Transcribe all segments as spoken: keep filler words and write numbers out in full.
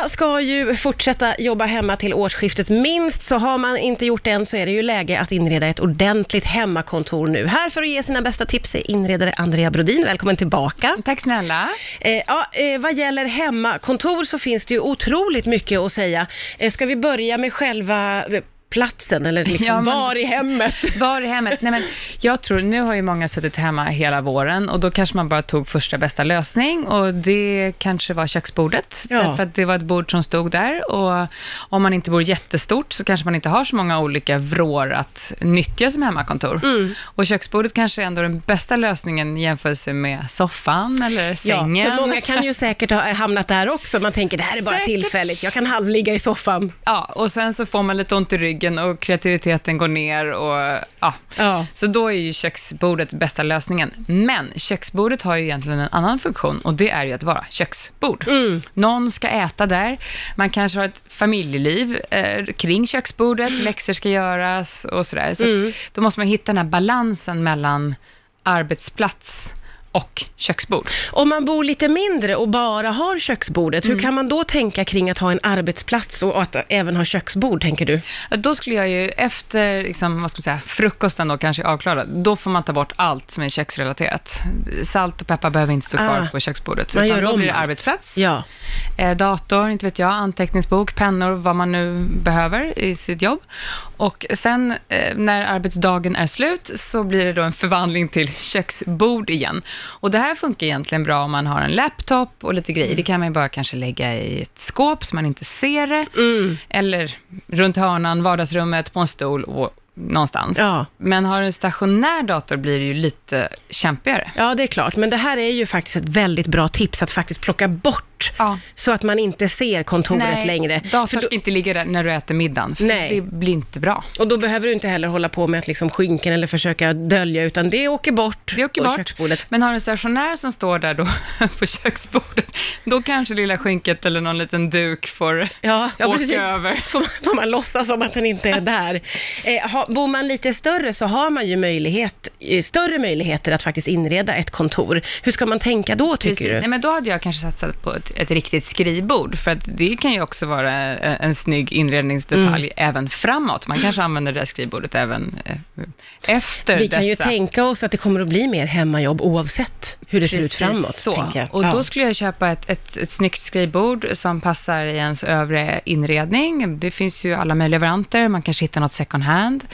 Många ska ju fortsätta jobba hemma till årsskiftet minst, så har man inte gjort det än så är det ju läge att inreda ett ordentligt hemmakontor nu. Här för att ge sina bästa tips är inredare Andrea Brodin. Välkommen tillbaka. Tack snälla. Eh, ja, eh, vad gäller hemmakontor så finns det ju otroligt mycket att säga. Eh, ska vi börja med själva platsen eller liksom, ja, men, var i hemmet? Var i hemmet? Nej, men jag tror, nu har ju många suttit hemma hela våren och då kanske man bara tog första bästa lösning och det kanske var köksbordet, ja. Därför att det var ett bord som stod där och om man inte bor jättestort så kanske man inte har så många olika vrår att nyttja som hemmakontor. Mm. Och köksbordet kanske är ändå den bästa lösningen jämfört med soffan eller sängen. Ja, för många kan ju säkert ha hamnat där också. Man tänker, det här är bara säkert tillfälligt. Jag kan halvligga i soffan. Ja, och sen så får man lite ont i ryggen och kreativiteten går ner och ja. ja. Så då är ju köksbordet bästa lösningen. Men köksbordet har ju egentligen en annan funktion och det är ju att vara köksbord. Mm. Någon ska äta där. Man kanske har ett familjeliv eh, kring köksbordet, mm. läxor ska göras och sådär. Så mm. då måste man hitta den här balansen mellan arbetsplats och köksbord. Om man bor lite mindre och bara har köksbordet, mm. hur kan man då tänka kring att ha en arbetsplats och att även ha köksbord, tänker du? Då skulle jag ju efter liksom, vad ska man säga, frukosten då kanske avklarad, då får man ta bort allt som är köksrelaterat. Salt och peppar behöver inte stå kvar ah, på köksbordet. Man utan gör då blir det arbetsplats. Ja. Eh, dator, inte vet jag, anteckningsbok, pennor, vad man nu behöver i sitt jobb. Och sen eh, när arbetsdagen är slut så blir det då en förvandling till köksbord igen. Och det här funkar egentligen bra om man har en laptop och lite grejer. Det kan man ju bara kanske lägga i ett skåp så man inte ser det. Mm. Eller runt hörnan, vardagsrummet, på en stol och någonstans. Ja. Men har du en stationär dator blir det ju lite kämpigare. Ja, det är klart. Men det här är ju faktiskt ett väldigt bra tips att faktiskt plocka bort ja. Så att man inte ser kontoret Nej, längre. Datorn för då ska inte ligga där när du äter middagen. För Nej. Det blir inte bra. Och då behöver du inte heller hålla på med att liksom skynken eller försöka dölja, utan det åker bort det åker på bort. köksbordet. Men har du en stationär som står där då på köksbordet, då kanske lilla skynket eller någon liten duk får ja, ja, åka precis. över. Får man, får man låtsas som att den inte är där. Eh, ha, bor man lite större så har man ju möjlighet, större möjligheter att faktiskt inreda ett kontor. Hur ska man tänka då, tycker Precis. du? Nej, men då hade jag kanske satsat på ett, ett riktigt skrivbord, för att det kan ju också vara en, en snygg inredningsdetalj mm. även framåt. Man kanske använder det där skrivbordet även eh, efter Vi kan dessa. ju tänka oss att det kommer att bli mer hemmajobb oavsett hur det Precis ser ut framåt. Så. Tänker jag. Och ja. då skulle jag köpa ett, ett, ett snyggt skrivbord som passar i ens övre inredning. Det finns ju alla möjliga varianter. Man kanske hittar något second hand.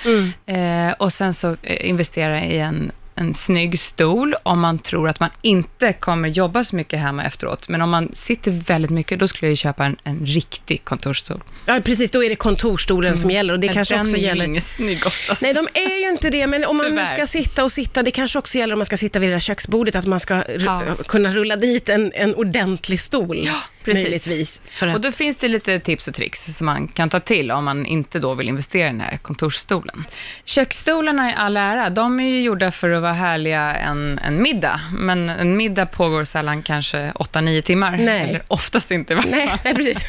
Mm. Eh, och sen så investera i en, en snygg stol om man tror att man inte kommer jobba så mycket hemma efteråt. Men om man sitter väldigt mycket, då skulle jag ju köpa en, en riktig kontorsstol. Ja, precis. Då är det kontorsstolen mm. som gäller. Och det men kanske också gäller. Den är snygg oftast. Nej, de är ju inte det. Men om man nu ska sitta och sitta, det kanske också gäller om man ska sitta vid det där köksbordet, att man ska r- ja. kunna rulla dit en, en ordentlig stol. Ja. Precis. Att och då finns det lite tips och tricks som man kan ta till om man inte då vill investera i den här kontorsstolen. Köksstolarna i all ära, de är ju gjorda för att vara härliga en, en middag. Men en middag pågår sällan kanske åtta nio timmar. Nej. Eller oftast inte. Nej, nej, precis.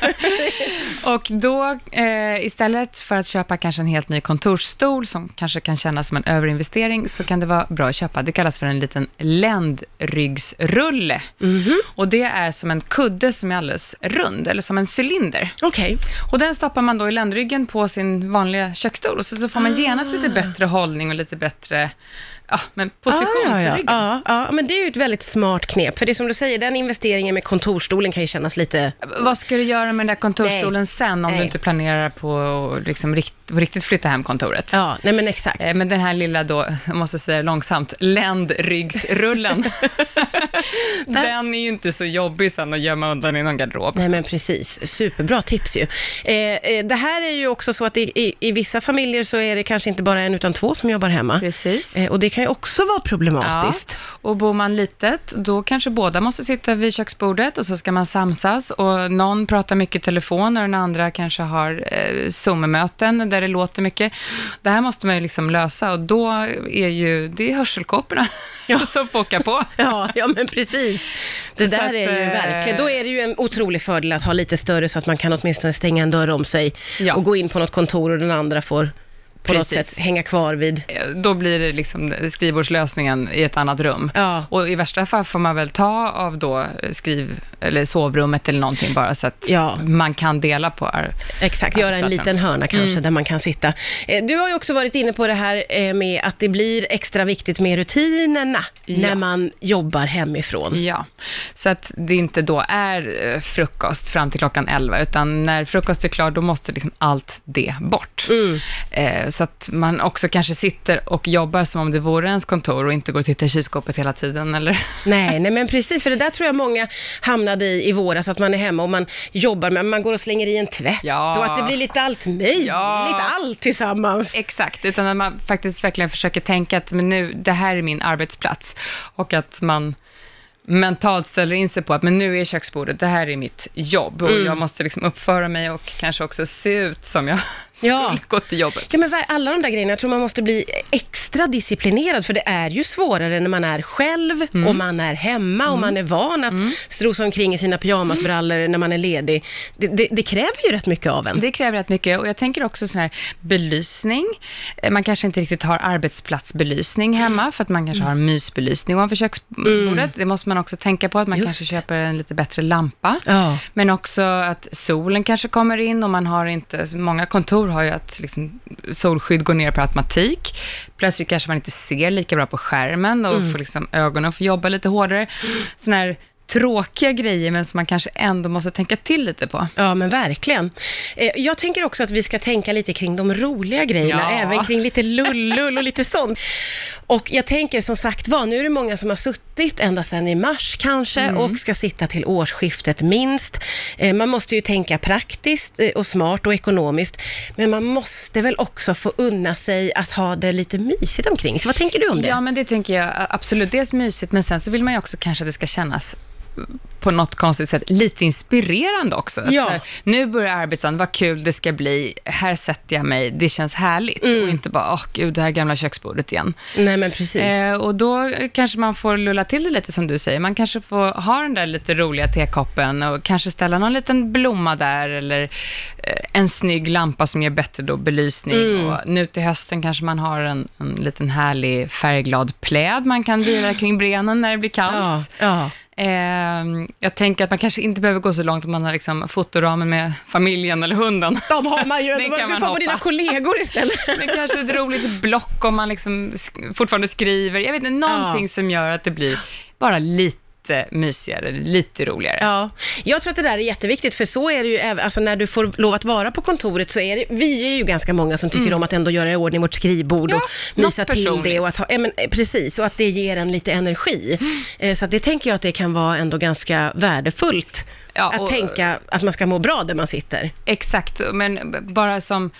Och då eh, istället för att köpa kanske en helt ny kontorsstol som kanske kan kännas som en överinvestering, så kan det vara bra att köpa. Det kallas för en liten ländryggsrulle. Mm-hmm. Och det är som en kudde som är rund, eller som en cylinder. Okej. Och den stoppar man då i ländryggen på sin vanliga köksstol, och så, så får man genast ah. lite bättre hållning och lite bättre ja, men position ah, ja, ja. för ryggen. Ja, ja, men det är ju ett väldigt smart knep, för det är som du säger, den investeringen med kontorsstolen kan ju kännas lite. Vad ska du göra med den där kontorsstolen nej. sen om nej. du inte planerar på liksom rikt, riktigt flytta hem kontoret? Ja, nej men exakt. Men den här lilla då, jag måste säga långsamt, ländryggsrullen den är ju inte så jobbig sen att gömma undan i någon garderob. Nej men precis, superbra tips ju. Eh, det här är ju också så att i, i, i vissa familjer så är det kanske inte bara en utan två som jobbar hemma. Precis. Eh, och det kan ju också vara problematiskt. Ja. Och bor man litet, då kanske båda måste sitta vid köksbordet och så ska man samsas och någon pratar mycket telefon och den andra kanske har eh, Zoom-möten där det låter mycket. Det här måste man ju liksom lösa, och då är ju det är hörselkåporna ja. som pockar på. Ja, ja men precis. Det så där att, är ju verkligen, då är det ju en otrolig fördel att ha lite större så att man kan åtminstone stänga en dörr om sig ja. och gå in på något kontor och den andra får på Precis. Något sätt hänga kvar vid. Då blir det liksom skrivbordslösningen i ett annat rum. Ja. Och i värsta fall får man väl ta av då skriv eller sovrummet eller någonting bara så att ja. Man kan dela på ar- Exakt, göra en liten hörna kanske mm. där man kan sitta. Du har ju också varit inne på det här med att det blir extra viktigt med rutinerna ja. När man jobbar hemifrån. Ja, så att det inte då är frukost fram till klockan elva utan när frukost är klar då måste liksom allt det bort. Mm. Eh, så att man också kanske sitter och jobbar som om det vore ens kontor och inte går och tittar i kylskåpet hela tiden, eller? Nej, nej men precis, för det där tror jag många hamnade i i våras, att man är hemma och man jobbar men man går och slänger i en tvätt ja. Och att det blir lite allt möjligt, ja. Lite allt tillsammans. Exakt, utan att man faktiskt verkligen försöker tänka att men nu, det här är min arbetsplats och att man mentalt ställer in sig på att men nu är köksbordet, det här är mitt jobb och mm. jag måste liksom uppföra mig och kanske också se ut som jag skulle ja. Gå till jobbet. Ja, men alla de där grejerna, jag tror man måste bli extra disciplinerad för det är ju svårare när man är själv mm. och man är hemma mm. och man är van att mm. strosa omkring i sina pyjamasbrallor mm. när man är ledig. Det, det, det kräver ju rätt mycket av en. Det kräver rätt mycket och jag tänker också sån här belysning. Man kanske inte riktigt har arbetsplatsbelysning hemma för att man kanske mm. har mysbelysning ovanför köksbordet. Mm. Det måste man man också tänka på att man Just. Kanske köper en lite bättre lampa, ja. Men också att solen kanske kommer in och man har inte, många kontor har ju att liksom, solskydd går ner på automatik, plötsligt kanske man inte ser lika bra på skärmen och mm. får liksom ögonen att få jobba lite hårdare, mm. sån här tråkiga grejer men som man kanske ändå måste tänka till lite på. Ja men verkligen. Jag tänker också att vi ska tänka lite kring de roliga grejerna, ja. Även kring lite lullull och lite sånt. Och jag tänker som sagt, va, nu är det många som har suttit ända sedan i mars kanske mm. och ska sitta till årsskiftet minst. Man måste ju tänka praktiskt och smart och ekonomiskt, men man måste väl också få unna sig att ha det lite mysigt omkring. Så vad tänker du om det? Ja men det tänker jag absolut, det är mysigt men sen så vill man ju också kanske att det ska kännas på något konstigt sätt lite inspirerande också. Ja. Här, nu börjar arbetsdagen, vad kul det ska bli, här sätter jag mig, det känns härligt. Mm. Och inte bara, åh gud, det här gamla köksbordet igen. Nej men precis. Eh, och då kanske man får lulla till det lite som du säger. Man kanske får ha den där lite roliga tekoppen och kanske ställa någon liten blomma där eller eh, en snygg lampa som ger bättre då belysning. Mm. Och nu till hösten kanske man har en, en liten härlig färgglad pläd man kan vila kring brenen när det blir kallt. Ja, ja. Eh, jag tänker att man kanske inte behöver gå så långt om man har liksom fotoramen med familjen eller hunden. De har man ju, du får hoppa på dina kollegor istället. Men kanske ett roligt block om man liksom sk- fortfarande skriver. Jag vet inte, någonting ja. Som gör att det blir bara lite mysigare, lite roligare. Ja, jag tror att det där är jätteviktigt för så är det ju, alltså när du får lov att vara på kontoret så är det, vi är ju ganska många som tycker mm. om att ändå göra i ordning vårt skrivbord ja, och mysa till det och att ha, ja, men, precis, och att det ger en lite energi. Mm. Så att det tänker jag att det kan vara ändå ganska värdefullt ja, och, att tänka att man ska må bra där man sitter. Exakt, men bara som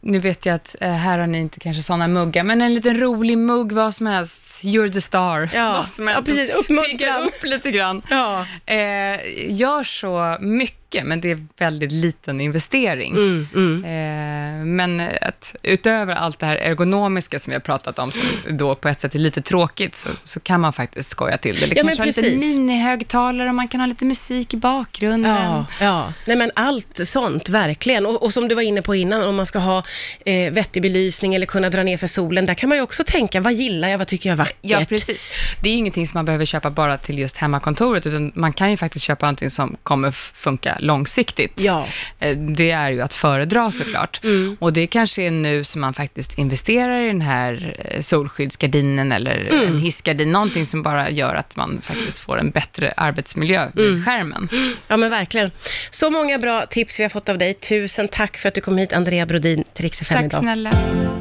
nu vet jag att eh, här har ni inte kanske sådana muggar, men en liten rolig mugg, vad som helst, you're the star, ja, vad som helst, ja, precis, uppmuntrar upp lite grann. Ja. Eh, gör så mycket, men det är väldigt liten investering. Mm, mm. Eh, men att utöver allt det här ergonomiska som vi har pratat om, som då på ett sätt är lite tråkigt, så, så kan man faktiskt skoja till det. Det ja, kanske ha lite minihögtalare och man kan ha lite musik i bakgrunden. Ja, ja. Nej, men allt sånt, verkligen. Och, och som du var inne på innan, om man ska ha Eh, vettig belysning eller kunna dra ner för solen, där kan man ju också tänka, vad gillar jag, vad tycker jag är vackert. Ja, precis. Det är ju ingenting som man behöver köpa bara till just hemmakontoret, utan man kan ju faktiskt köpa någonting som kommer funka långsiktigt. Ja. Eh, det är ju att föredra såklart. Mm. Och det kanske är nu som man faktiskt investerar i den här solskyddsgardinen eller mm. en hissgardin, någonting som bara gör att man faktiskt får en bättre arbetsmiljö vid mm. skärmen. Ja, men verkligen. Så många bra tips vi har fått av dig. Tusen tack för att du kom hit, Andrea Brodin. Riks F M idag. Tack snälla.